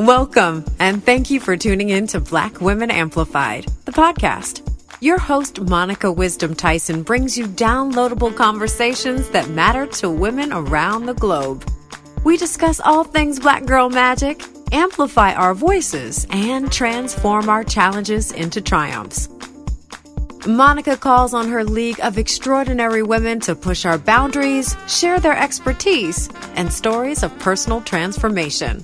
Welcome, and thank you for tuning in to Black Women Amplified, the podcast. Your host, Monica Wisdom Tyson, brings you downloadable conversations that matter to women around the globe. We discuss all things Black girl magic, amplify our voices, and transform our challenges into triumphs. Monica calls on her league of extraordinary women to push our boundaries, share their expertise, and stories of personal transformation.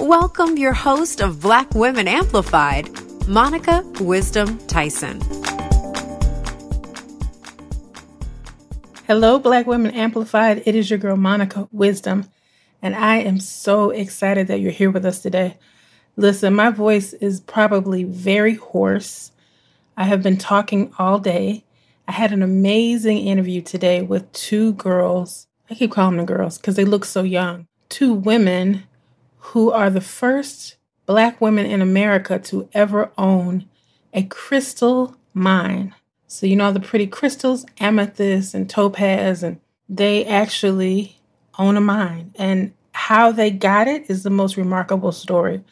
Welcome your host of Black Women Amplified, Monica Wisdom Tyson. Hello, Black Women Amplified. It is your girl, Monica Wisdom, and I am so excited that you're here with us today. Listen, my voice is probably very hoarse. I have been talking all day. I had an amazing interview today with two girls. I keep calling them girls because they look so young. Two women who are the first Black women in America to ever own a crystal mine. So you know all the pretty crystals, amethyst and topaz, and they actually own a mine. And how they got it is the most remarkable story.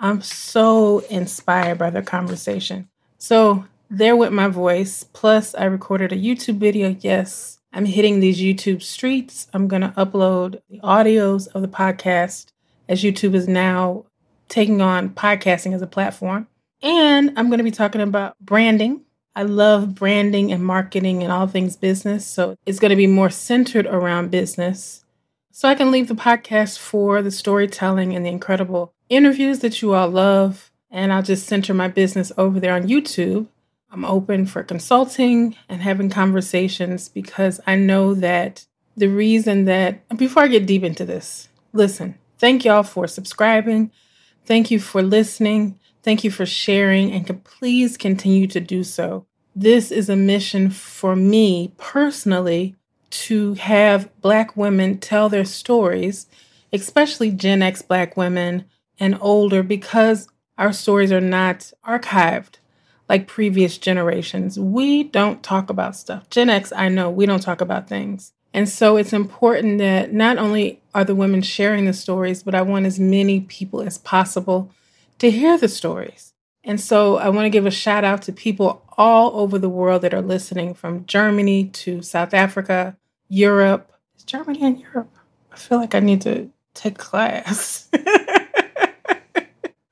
I'm so inspired by their conversation. So there went my voice. Plus, I recorded a YouTube video. Yes, I'm hitting these YouTube streets. I'm going to upload the audios of the podcast as YouTube is now taking on podcasting as a platform. And I'm going to be talking about branding. I love branding and marketing and all things business. So it's going to be more centered around business. So I can leave the podcast for the storytelling and the incredible interviews that you all love. And I'll just center my business over there on YouTube. I'm open for consulting and having conversations because I know that the reason that, before I get deep into this, listen, thank y'all for subscribing. Thank you for listening. Thank you for sharing, and please continue to do so. This is a mission for me personally to have Black women tell their stories, especially Gen X Black women and older, because our stories are not archived like previous generations. We don't talk about stuff. Gen X, I know, we don't talk about things. And so it's important that not only are the women sharing the stories, but I want as many people as possible to hear the stories. And so I want to give a shout out to people all over the world that are listening, from Germany to South Africa, Europe. Is Germany and Europe? I feel like I need to take class.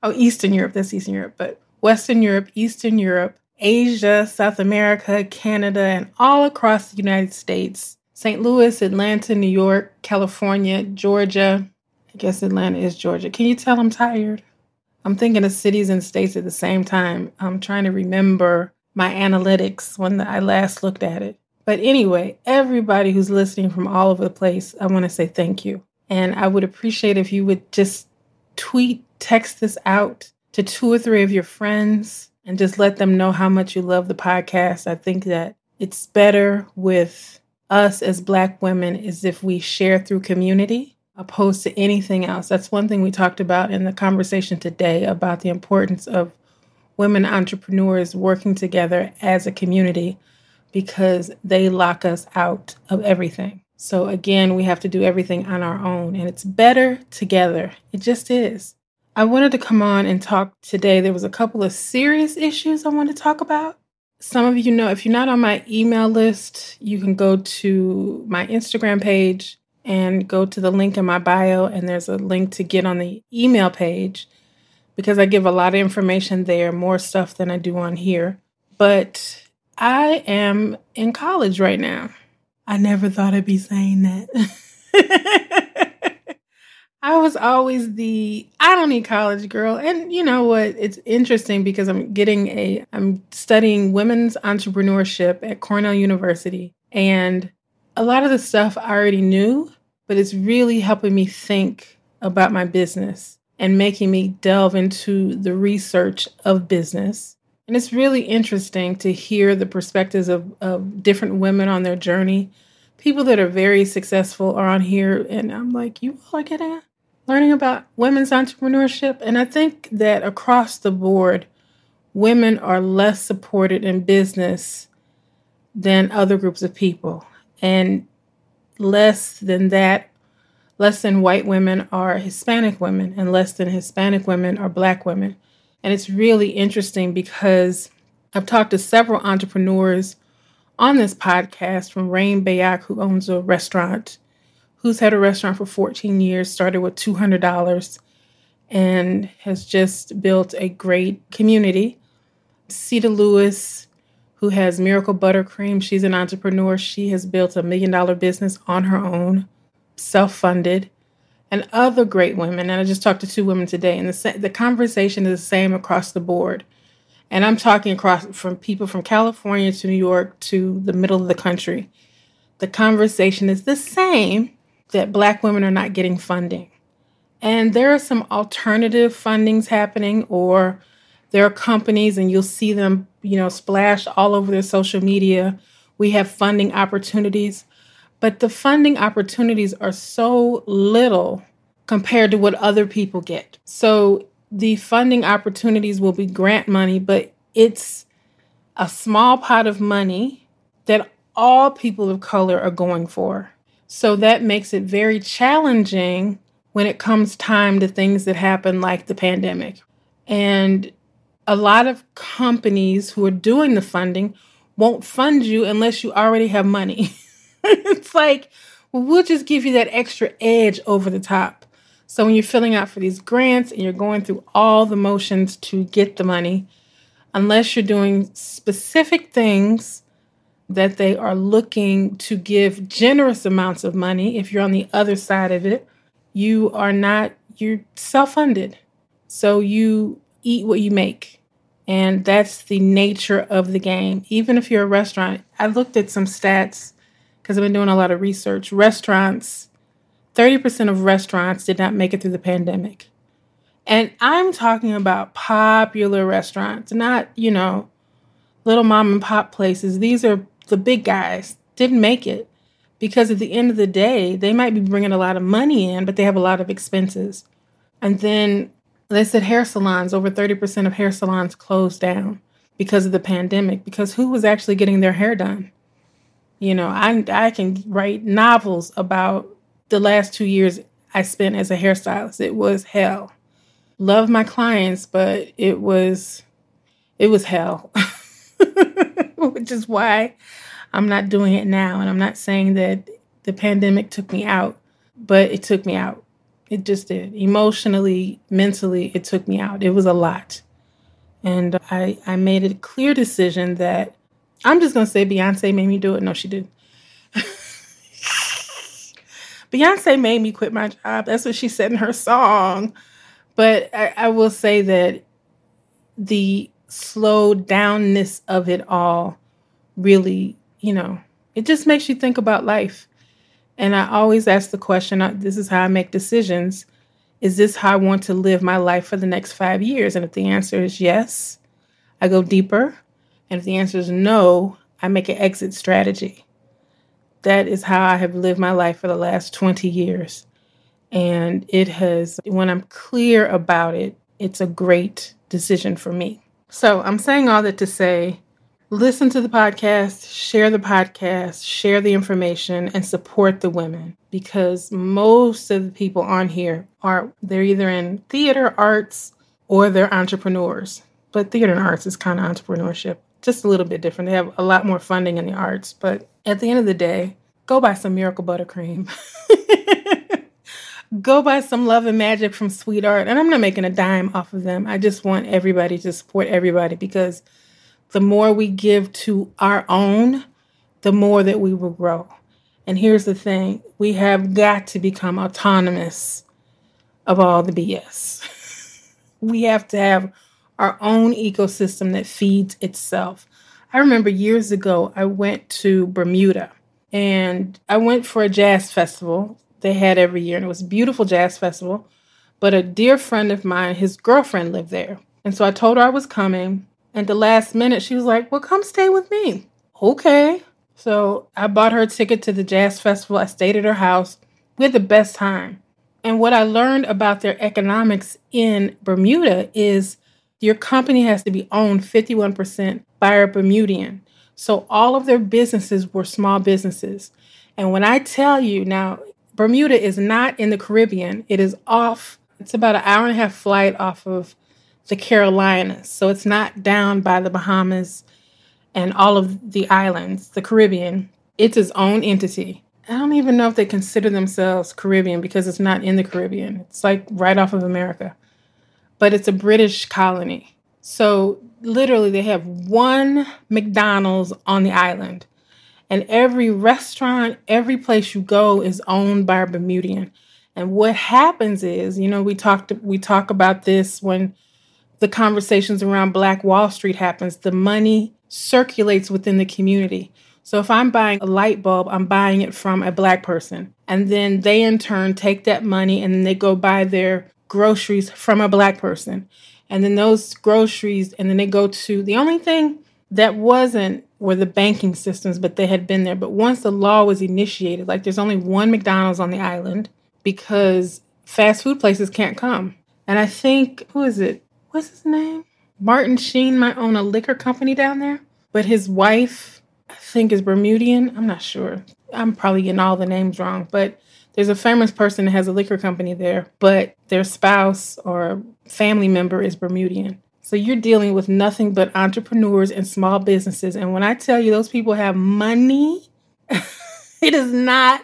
Oh, Eastern Europe. That's Eastern Europe. But Western Europe, Eastern Europe, Asia, South America, Canada, and all across the United States. St. Louis, Atlanta, New York, California, Georgia. I guess Atlanta is Georgia. Can you tell I'm tired? I'm thinking of cities and states at the same time. I'm trying to remember my analytics when I last looked at it. But anyway, everybody who's listening from all over the place, I want to say thank you. And I would appreciate if you would just tweet, text this out to 2 or 3 of your friends and just let them know how much you love the podcast. I think that it's better with us as Black women is if we share through community opposed to anything else. That's one thing we talked about in the conversation today about the importance of women entrepreneurs working together as a community because they lock us out of everything. So again, we have to do everything on our own, and it's better together. It just is. I wanted to come on and talk today. There was a couple of serious issues I want to talk about. Some of you know, if you're not on my email list, you can go to my Instagram page and go to the link in my bio, and there's a link to get on the email page because I give a lot of information there, more stuff than I do on here. But I am in college right now. I never thought I'd be saying that. I was always I don't need college, girl. And you know what? It's interesting because I'm studying women's entrepreneurship at Cornell University. And a lot of the stuff I already knew, but it's really helping me think about my business and making me delve into the research of business. And it's really interesting to hear the perspectives of different women on their journey. People that are very successful are on here. And I'm like, you all are getting it? Learning about women's entrepreneurship. And I think that across the board, women are less supported in business than other groups of people, and less than that, Less than white women are Hispanic women, and less than Hispanic women are Black women. And it's really interesting because I've talked to several entrepreneurs on this podcast, from Rain Bayak, who owns a restaurant, who's had a restaurant for 14 years, started with $200, and has just built a great community. Sita Lewis, who has Miracle Buttercream, she's an entrepreneur. She has built a $1 million business on her own, self-funded, and other great women. And I just talked to two women today, and the conversation is the same across the board. And I'm talking across from people from California to New York to the middle of the country. The conversation is the same, that Black women are not getting funding. And there are some alternative fundings happening, or there are companies, and you'll see them, splash all over their social media. We have funding opportunities, but the funding opportunities are so little compared to what other people get. So the funding opportunities will be grant money, but it's a small pot of money that all people of color are going for. So that makes it very challenging when it comes time to things that happen like the pandemic. And a lot of companies who are doing the funding won't fund you unless you already have money. It's like, we'll just give you that extra edge over the top. So when you're filling out for these grants and you're going through all the motions to get the money, unless you're doing specific things that they are looking to give generous amounts of money, if you're on the other side of it, you're self-funded. So you eat what you make. And that's the nature of the game. Even if you're a restaurant, I looked at some stats because I've been doing a lot of research. 30% of restaurants did not make it through the pandemic. And I'm talking about popular restaurants, not, little mom and pop places. These are the big guys, didn't make it because at the end of the day, they might be bringing a lot of money in, but they have a lot of expenses. And then they said hair salons, over 30% of hair salons closed down because of the pandemic, because who was actually getting their hair done? I can write novels about the last 2 years I spent as a hairstylist. It was hell. Love my clients, but it was hell, which is why I'm not doing it now. And I'm not saying that the pandemic took me out, but it took me out. It just did. Emotionally, mentally, it took me out. It was a lot. And I made a clear decision that I'm just going to say Beyonce made me do it. No, she didn't. Beyonce made me quit my job. That's what she said in her song. But I will say that the slow downness of it all really, it just makes you think about life. And I always ask the question, this is how I make decisions. Is this how I want to live my life for the next 5 years? And if the answer is yes, I go deeper. And if the answer is no, I make an exit strategy. That is how I have lived my life for the last 20 years. And when I'm clear about it, it's a great decision for me. So I'm saying all that to say, listen to the podcast, share the information, and support the women. Because most of the people on here they're either in theater, arts, or they're entrepreneurs. But theater and arts is kind of entrepreneurship. Just a little bit different. They have a lot more funding in the arts. But at the end of the day, go buy some Miracle Buttercream. Go buy some Love and Magic from Sweet Art. And I'm not making a dime off of them. I just want everybody to support everybody, because the more we give to our own, the more that we will grow. And here's the thing. We have got to become autonomous of all the BS. We have to have our own ecosystem that feeds itself. I remember years ago, I went to Bermuda and I went for a jazz festival they had every year. And it was a beautiful jazz festival. But a dear friend of mine, his girlfriend lived there. And so I told her I was coming. And the last minute, she was like, well, come stay with me. Okay. So I bought her a ticket to the jazz festival. I stayed at her house. We had the best time. And what I learned about their economics in Bermuda is your company has to be owned 51% by a Bermudian. So all of their businesses were small businesses. And when I tell you now, Bermuda is not in the Caribbean. It is off. It's about an hour and a half flight off of the Carolinas. So it's not down by the Bahamas and all of the islands, the Caribbean. It's its own entity. I don't even know if they consider themselves Caribbean because it's not in the Caribbean. It's like right off of America. But it's a British colony. So literally they have one McDonald's on the island. And every restaurant, every place you go is owned by a Bermudian. And what happens is, you know, we talk about this when the conversations around Black Wall Street happens. The money circulates within the community. So if I'm buying a light bulb, I'm buying it from a Black person. And then they in turn take that money and they go buy their groceries from a Black person. And then those groceries, and then they go to, the only thing that wasn't were the banking systems, but they had been there. But once the law was initiated, like there's only one McDonald's on the island because fast food places can't come. And I think, who is it? What's his name? Martin Sheen might own a liquor company down there, but his wife, I think, is Bermudian. I'm not sure. I'm probably getting all the names wrong, but there's a famous person that has a liquor company there, but their spouse or family member is Bermudian. So you're dealing with nothing but entrepreneurs and small businesses. And when I tell you those people have money, it is not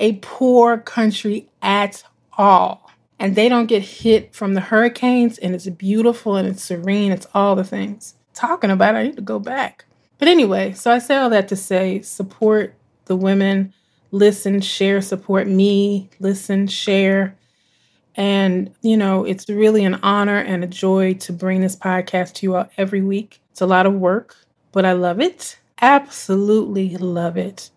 a poor country at all. And they don't get hit from the hurricanes. And it's beautiful and it's serene. It's all the things. Talking about it, I need to go back. But anyway, so I say all that to say support the women, listen, share, support me, listen, share. And, you know, it's really an honor and a joy to bring this podcast to you all every week. It's a lot of work, but I love it. Absolutely love it.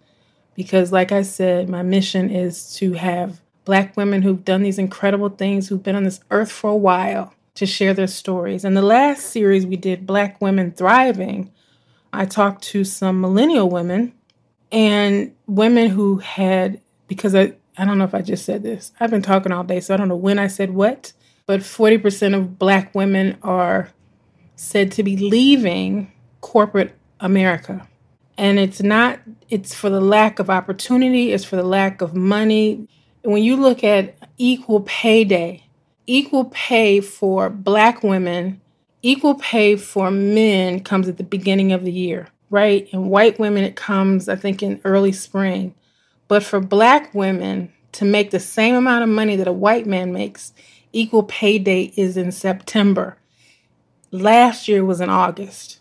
Because like I said, my mission is to have Black women who've done these incredible things, who've been on this earth for a while, to share their stories. And the last series we did, Black Women Thriving, I talked to some millennial women and women who had, because I don't know if I just said this. I've been talking all day, so I don't know when I said what. But 40% of Black women are said to be leaving corporate America. And it's for the lack of opportunity. It's for the lack of money. When you look at equal pay day, equal pay for Black women, equal pay for men comes at the beginning of the year, right? And white women, it comes, I think, in early spring. But for Black women to make the same amount of money that a white man makes, equal pay day is in September. Last year was in August.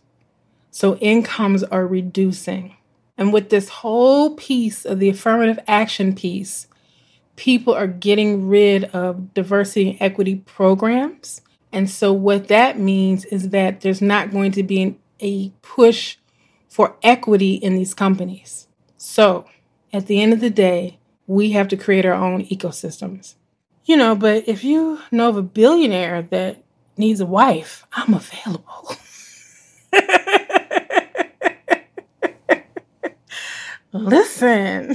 So incomes are reducing. And with this whole piece of the affirmative action piece, people are getting rid of diversity and equity programs. And so what that means is that there's not going to be a push for equity in these companies. So at the end of the day, we have to create our own ecosystems. You know, but if you know of a billionaire that needs a wife, I'm available. Listen,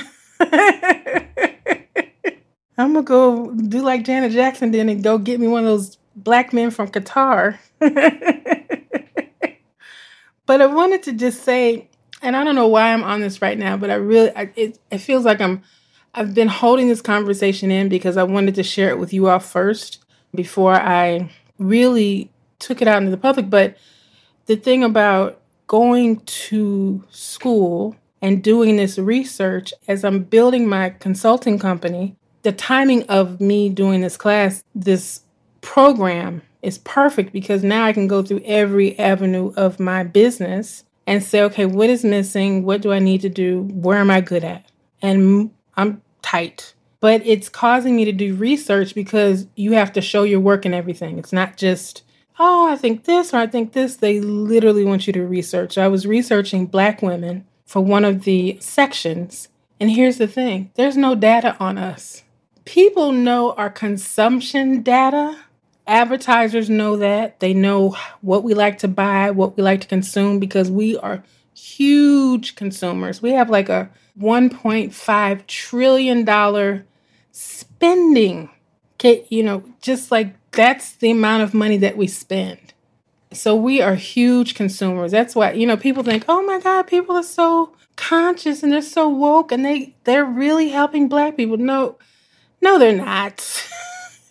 I'm going to go do like Janet Jackson did and go get me one of those Black men from Qatar. But I wanted to just say, and I don't know why I'm on this right now, but it feels like I've been holding this conversation in because I wanted to share it with you all first before I really took it out into the public. But the thing about going to school and doing this research as I'm building my consulting company, the timing of me doing this class, this program is perfect because now I can go through every avenue of my business and say, okay, what is missing? What do I need to do? Where am I good at? And I'm tight. But it's causing me to do research because you have to show your work and everything. It's not just, oh, I think this or I think this. They literally want you to research. I was researching Black women for one of the sections. And here's the thing. There's no data on us. People know our consumption data. Advertisers know that. They know what we like to buy, what we like to consume, because we are huge consumers. We have like a $1.5 trillion spending. Okay, you know, just like that's the amount of money that we spend. So we are huge consumers. That's why, you know, people think, oh my God, people are so conscious and they're so woke and they're really helping Black people. No, No, they're not.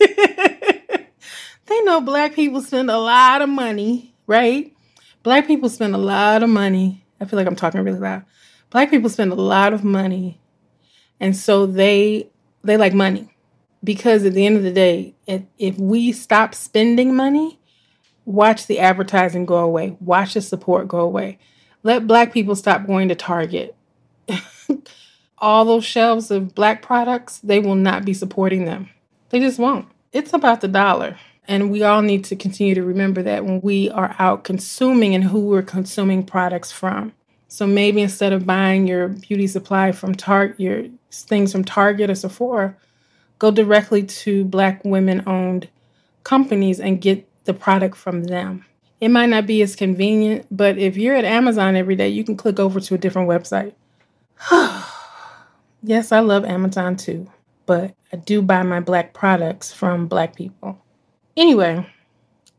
They know Black people spend a lot of money, right? Black people spend a lot of money. I feel like I'm talking really loud. Black people spend a lot of money. And so they like money. Because at the end of the day, if we stop spending money, watch the advertising go away. Watch the support go away. Let Black people stop going to Target. All those shelves of Black products, they will not be supporting them. They just won't. It's about the dollar. And we all need to continue to remember that when we are out consuming and who we're consuming products from. So maybe instead of buying your beauty supply from Target, your things from Target or Sephora, go directly to Black women-owned companies and get the product from them. It might not be as convenient, but if you're at Amazon every day, you can click over to a different website. Yes, I love Amazon too, but I do buy my Black products from Black people. Anyway,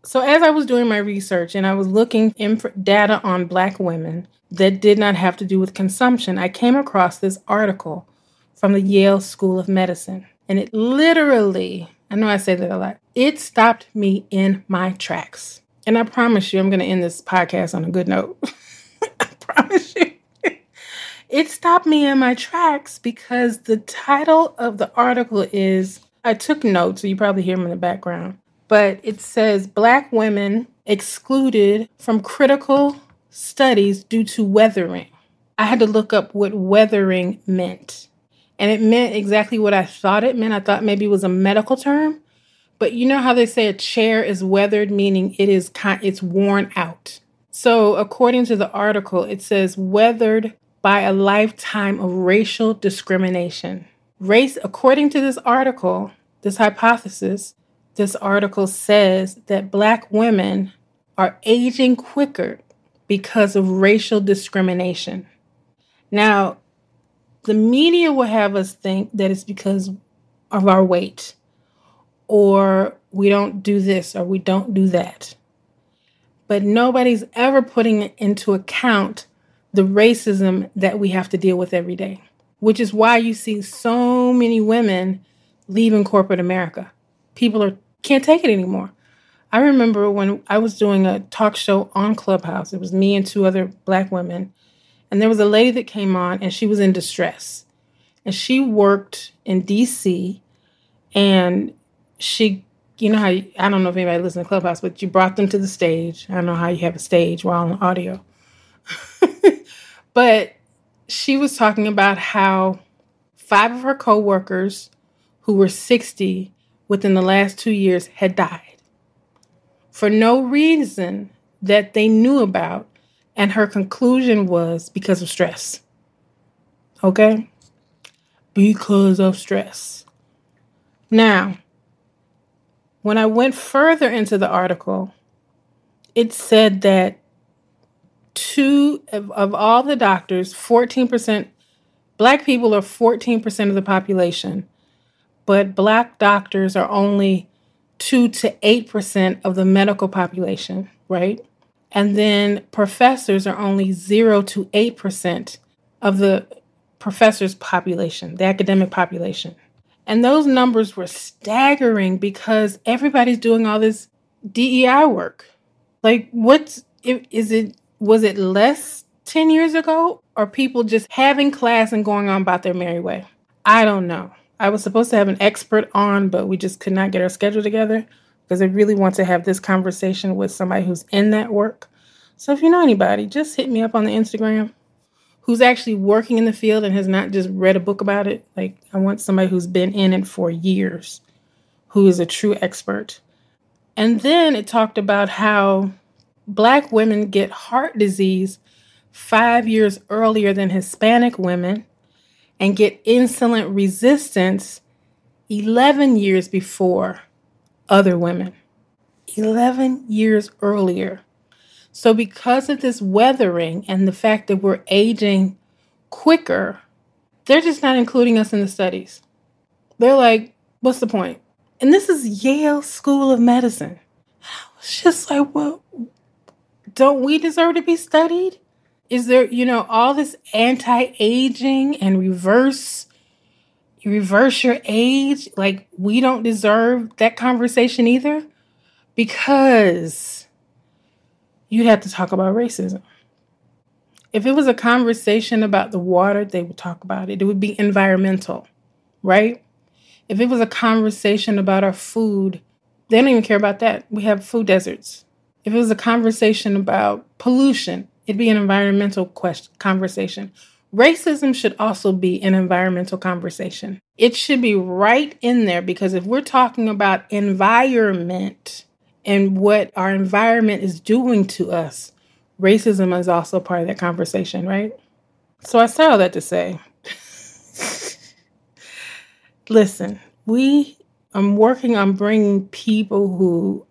so as I was doing my research and I was looking in for data on Black women that did not have to do with consumption, I came across this article from the Yale School of Medicine. And it literally, I know I say that a lot, it stopped me in my tracks. And I promise you, I'm going to end this podcast on a good note. I promise you. It stopped me in my tracks because the title of the article is, I took notes, so you probably hear them in the background, but it says, Black women excluded from critical studies due to weathering. I had to look up what weathering meant. And it meant exactly what I thought it meant. I thought maybe it was a medical term. But you know how they say a chair is weathered, meaning it's worn out. So according to the article, it says weathered by a lifetime of racial discrimination. Race, according to this article, this hypothesis, this article says that Black women are aging quicker because of racial discrimination. Now, the media will have us think that it's because of our weight, or we don't do this, or we don't do that. But nobody's ever putting into account the racism that we have to deal with every day, which is why you see so many women leaving corporate America. People can't take it anymore. I remember when I was doing a talk show on Clubhouse, it was me and two other Black women. And there was a lady that came on and she was in distress. And she worked in D.C. and she, you know how, I don't know if anybody listens to Clubhouse, but you brought them to the stage. I don't know how you have a stage while on audio. But she was talking about how 5 of her coworkers who were 60 within the last 2 years had died for no reason that they knew about. And her conclusion was because of stress. Okay? Because of stress. Now, when I went further into the article, it said that of all the doctors, 14%, Black people are 14% of the population, but Black doctors are only 2 to 8% of the medical population, right? And then professors are only 0 to 8% of the professors' population, the academic population. And those numbers were staggering because everybody's doing all this DEI work. Like, was it less 10 years ago? Or people just having class and going on about their merry way? I don't know. I was supposed to have an expert on, but we just could not get our schedule together. Because I really want to have this conversation with somebody who's in that work. So if you know anybody, just hit me up on the Instagram who's actually working in the field and has not just read a book about it. Like, I want somebody who's been in it for years, who is a true expert. And then it talked about how Black women get heart disease 5 years earlier than Hispanic women and get insulin resistance 11 years before other women, 11 years earlier. So because of this weathering and the fact that we're aging quicker, they're just not including us in the studies. They're like, what's the point? And this is Yale School of Medicine. I was just like, well, don't we deserve to be studied? Is there, all this anti-aging and reverse You reverse your age. Like, we don't deserve that conversation either, because you have to talk about racism. If it was a conversation about the water, they would talk about it. It would be environmental, right? If it was a conversation about our food, they don't even care about that. We have food deserts. If it was a conversation about pollution, it'd be an environmental conversation. Racism should also be an environmental conversation. It should be right in there, because if we're talking about environment and what our environment is doing to us, racism is also part of that conversation, right? So I say all that to say, listen, I'm working on bringing people who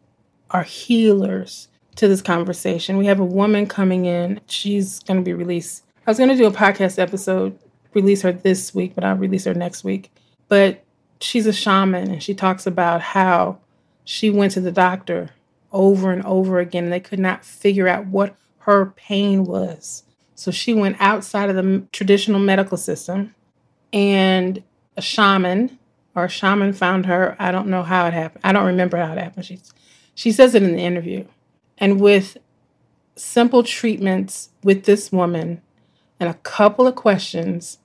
are healers to this conversation. We have a woman coming in. She's going to be released. I was going to do a podcast episode, release her this week, but I'll release her next week. But she's a shaman, and she talks about how she went to the doctor over and over again. They could not figure out what her pain was. So she went outside of the traditional medical system, and a shaman found her. I don't know how it happened. I don't remember how it happened. She says it in the interview. And with simple treatments with this woman and a couple of questions,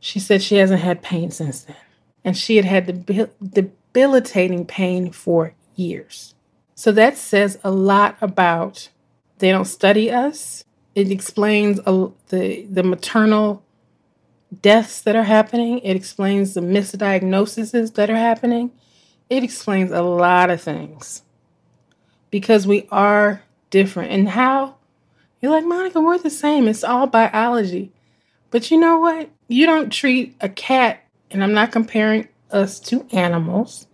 she said she hasn't had pain since then. And she had had debilitating pain for years. So that says a lot about, they don't study us. It explains the maternal deaths that are happening. It explains the misdiagnoses that are happening. It explains a lot of things, because we are different. And how you're like, Monica, we're the same. It's all biology. But you know what? You don't treat a cat, and I'm not comparing us to animals,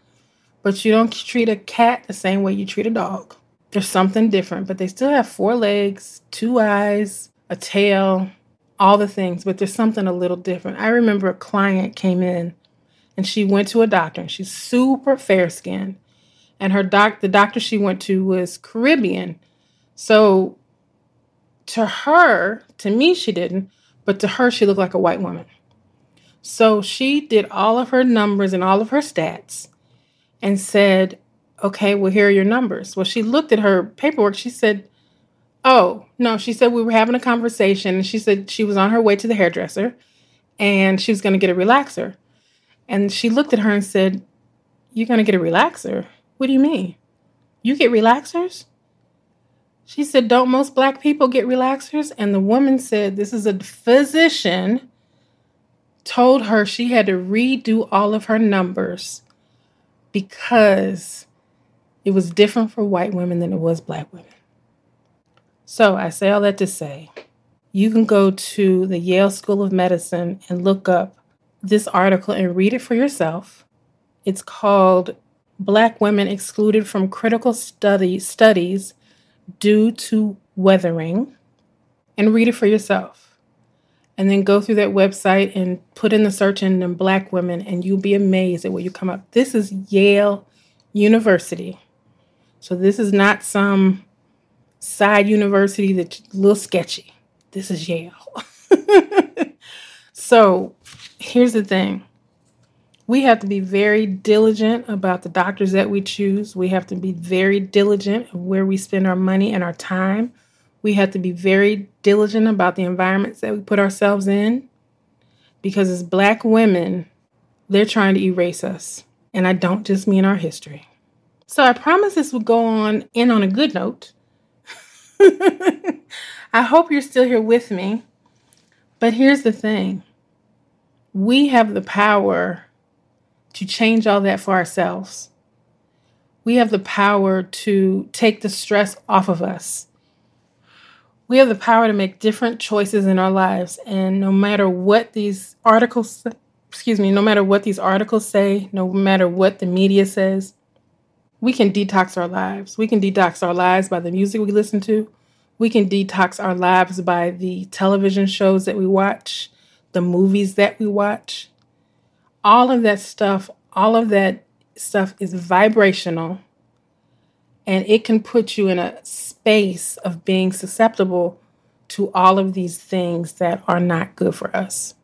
but you don't treat a cat the same way you treat a dog. There's something different, but they still have 4 legs, 2 eyes, a tail, all the things, but there's something a little different. I remember a client came in, and she went to a doctor, and she's super fair-skinned. And the doctor she went to was Caribbean. So to me, she didn't, but to her, she looked like a white woman. So she did all of her numbers and all of her stats and said, okay, well, here are your numbers. Well, she looked at her paperwork. She said, oh, no, she said we were having a conversation, and she said she was on her way to the hairdresser and she was going to get a relaxer. And she looked at her and said, you're going to get a relaxer? What do you mean? You get relaxers? She said, don't most black people get relaxers? And the woman said, this is a physician, told her she had to redo all of her numbers because it was different for white women than it was black women. So I say all that to say, you can go to the Yale School of Medicine and look up this article and read it for yourself. It's called Black Women Excluded from Critical Studies Due to Weathering, and read it for yourself. And then go through that website and put in the search engine Black Women, and you'll be amazed at what you come up. This is Yale University. So this is not some side university that's a little sketchy. This is Yale. So here's the thing. We have to be very diligent about the doctors that we choose. We have to be very diligent where we spend our money and our time. We have to be very diligent about the environments that we put ourselves in, because as black women, they're trying to erase us. And I don't just mean our history. So I promise this will go on a good note. I hope you're still here with me. But here's the thing. We have the power to change all that for ourselves. We have the power to take the stress off of us. We have the power to make different choices in our lives. And no matter what these articles, no matter what these articles say, no matter what the media says, we can detox our lives. We can detox our lives by the music we listen to. We can detox our lives by the television shows that we watch, the movies that we watch. All of that stuff is vibrational, and it can put you in a space of being susceptible to all of these things that are not good for us.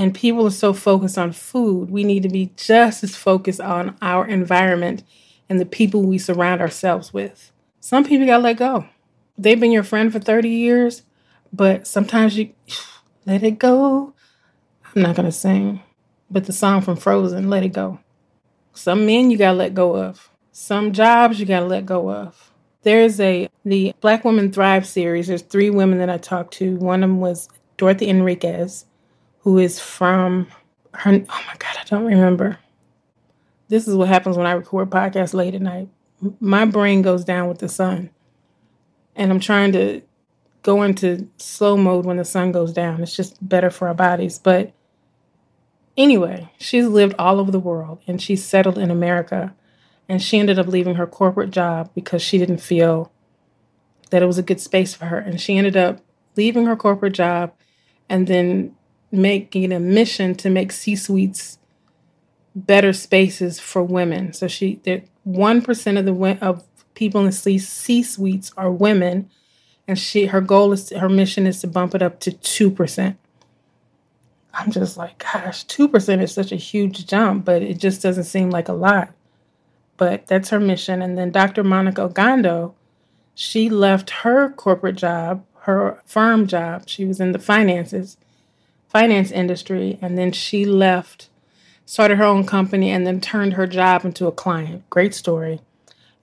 And people are so focused on food. We need to be just as focused on our environment and the people we surround ourselves with. Some people got to let go. They've been your friend for 30 years, but sometimes you let it go. I'm not going to sing, but the song from Frozen, Let It Go. Some men you got to let go of. Some jobs you got to let go of. There's the Black Women Thrive series. There's 3 women that I talked to. One of them was Dorothy Enriquez, who is from her, oh my God, I don't remember. This is what happens when I record podcasts late at night. My brain goes down with the sun. And I'm trying to go into slow mode when the sun goes down. It's just better for our bodies. But anyway, she's lived all over the world and she's settled in America. And she ended up leaving her corporate job because she didn't feel that it was a good space for her. And she ended up leaving her corporate job and then making a mission to make C-suites better spaces for women. So 1% of people in the C-suites are women, and her mission is to bump it up to 2%. I'm just like, gosh, 2% is such a huge jump, but it just doesn't seem like a lot. But that's her mission. And then Dr. Monica Ogando, she left her corporate job, her firm job. She was in the finance industry, and then she left, started her own company, and then turned her job into a client. Great story.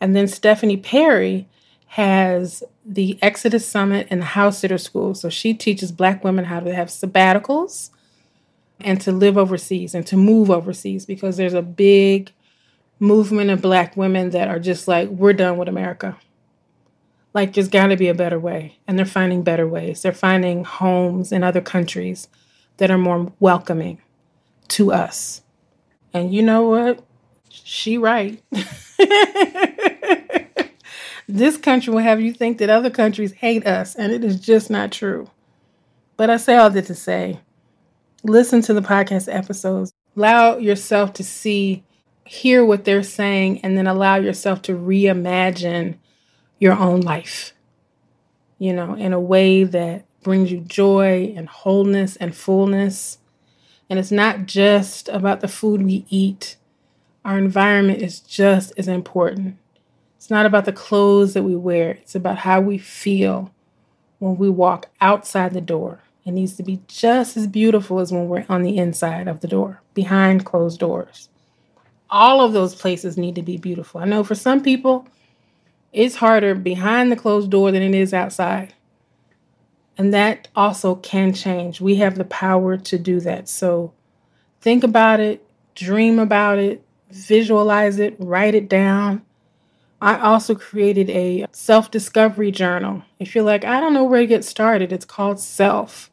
And then Stephanie Perry has the Exodus Summit and the House Sitter School. So she teaches Black women how to have sabbaticals and to live overseas and to move overseas, because there's a big movement of Black women that are just like, we're done with America. Like, there's got to be a better way. And they're finding better ways. They're finding homes in other countries that are more welcoming to us. And you know what? She right. This country will have you think that other countries hate us, and it is just not true. But I say all that to say, listen to the podcast episodes. Allow yourself to hear what they're saying, and then allow yourself to reimagine your own life, in a way that brings you joy and wholeness and fullness. And it's not just about the food we eat. Our environment is just as important. It's not about the clothes that we wear. It's about how we feel when we walk outside the door. It needs to be just as beautiful as when we're on the inside of the door, behind closed doors. All of those places need to be beautiful. I know for some people, it's harder behind the closed door than it is outside. And that also can change. We have the power to do that. So think about it, dream about it, visualize it, write it down. I also created a self-discovery journal. If you're like, I don't know where to get started, it's called Self.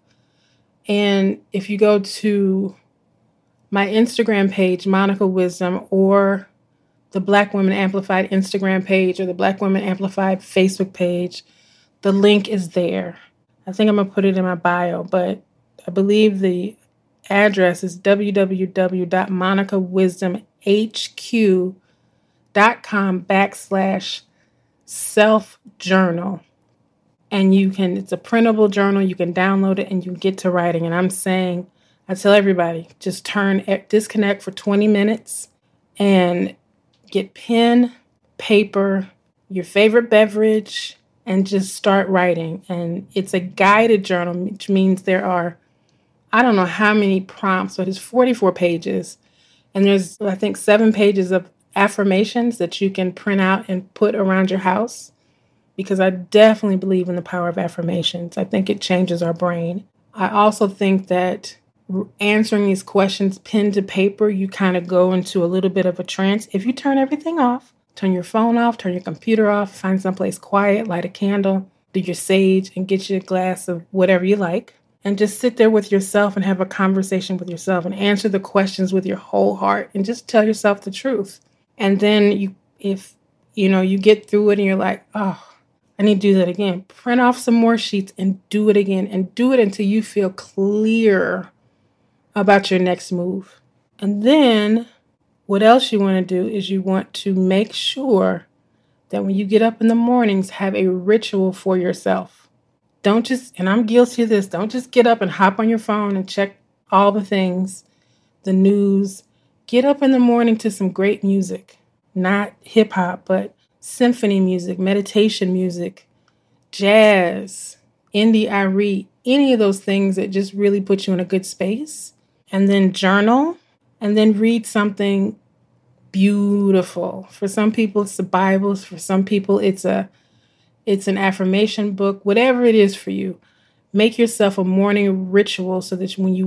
And if you go to my Instagram page, Monica Wisdom, or the Black Women Amplified Instagram page or the Black Women Amplified Facebook page, the link is there. I think I'm going to put it in my bio, but I believe the address is www.monicawisdomhq.com/self-journal. And it's a printable journal. You can download it and you get to writing. And I tell everybody, just disconnect for 20 minutes and get pen, paper, your favorite beverage, and just start writing. And it's a guided journal, which means there are, I don't know how many prompts, but it's 44 pages. And there's, I think, 7 pages of affirmations that you can print out and put around your house, because I definitely believe in the power of affirmations. I think it changes our brain. I also think that answering these questions pen to paper, you kind of go into a little bit of a trance. If you turn everything off, turn your phone off, turn your computer off, find someplace quiet, light a candle, do your sage, and get you a glass of whatever you like. And just sit there with yourself and have a conversation with yourself and answer the questions with your whole heart and just tell yourself the truth. And then if you get through it and you're like, oh, I need to do that again. Print off some more sheets and do it again, and do it until you feel clear about your next move. And then what else you want to do is you want to make sure that when you get up in the mornings, have a ritual for yourself. Don't just, and I'm guilty of this, don't just get up and hop on your phone and check all the things, the news. Get up in the morning to some great music, not hip hop, but symphony music, meditation music, jazz, indie R&B, any of those things that just really put you in a good space. And then journal, and then read something beautiful. For some people, it's the Bible. For some people, it's an affirmation book. Whatever it is for you, make yourself a morning ritual so that when you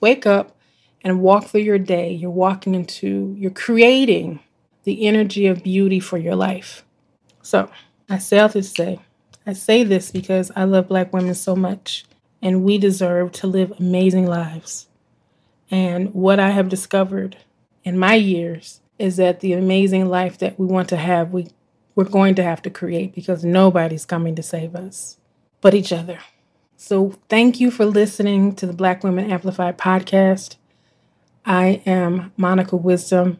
wake up and walk through your day, you're creating the energy of beauty for your life. So I say this because I love Black women so much, and we deserve to live amazing lives. And what I have discovered in my years is that the amazing life that we want to have, we're going to have to create, because nobody's coming to save us but each other. So thank you for listening to the Black Women Amplified podcast. I am Monica Wisdom,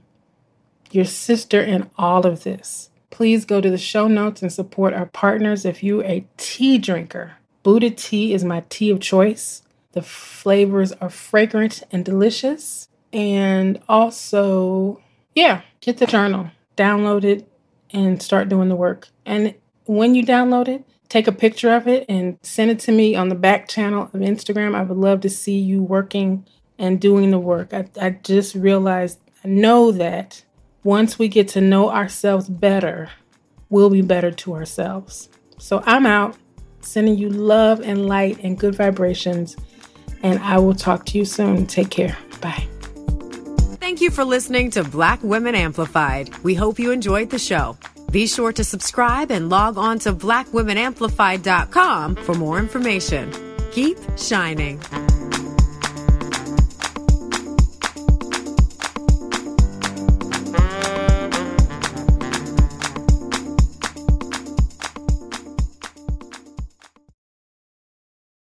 your sister in all of this. Please go to the show notes and support our partners. If you're a tea drinker, Buddha Tea is my tea of choice. The flavors are fragrant and delicious. And also, get the journal, download it, and start doing the work. And when you download it, take a picture of it and send it to me on the back channel of Instagram. I would love to see you working and doing the work. I just realized, I know that once we get to know ourselves better, we'll be better to ourselves. So I'm out, sending you love and light and good vibrations. And I will talk to you soon. Take care. Bye. Thank you for listening to Black Women Amplified. We hope you enjoyed the show. Be sure to subscribe and log on to blackwomenamplified.com for more information. Keep shining.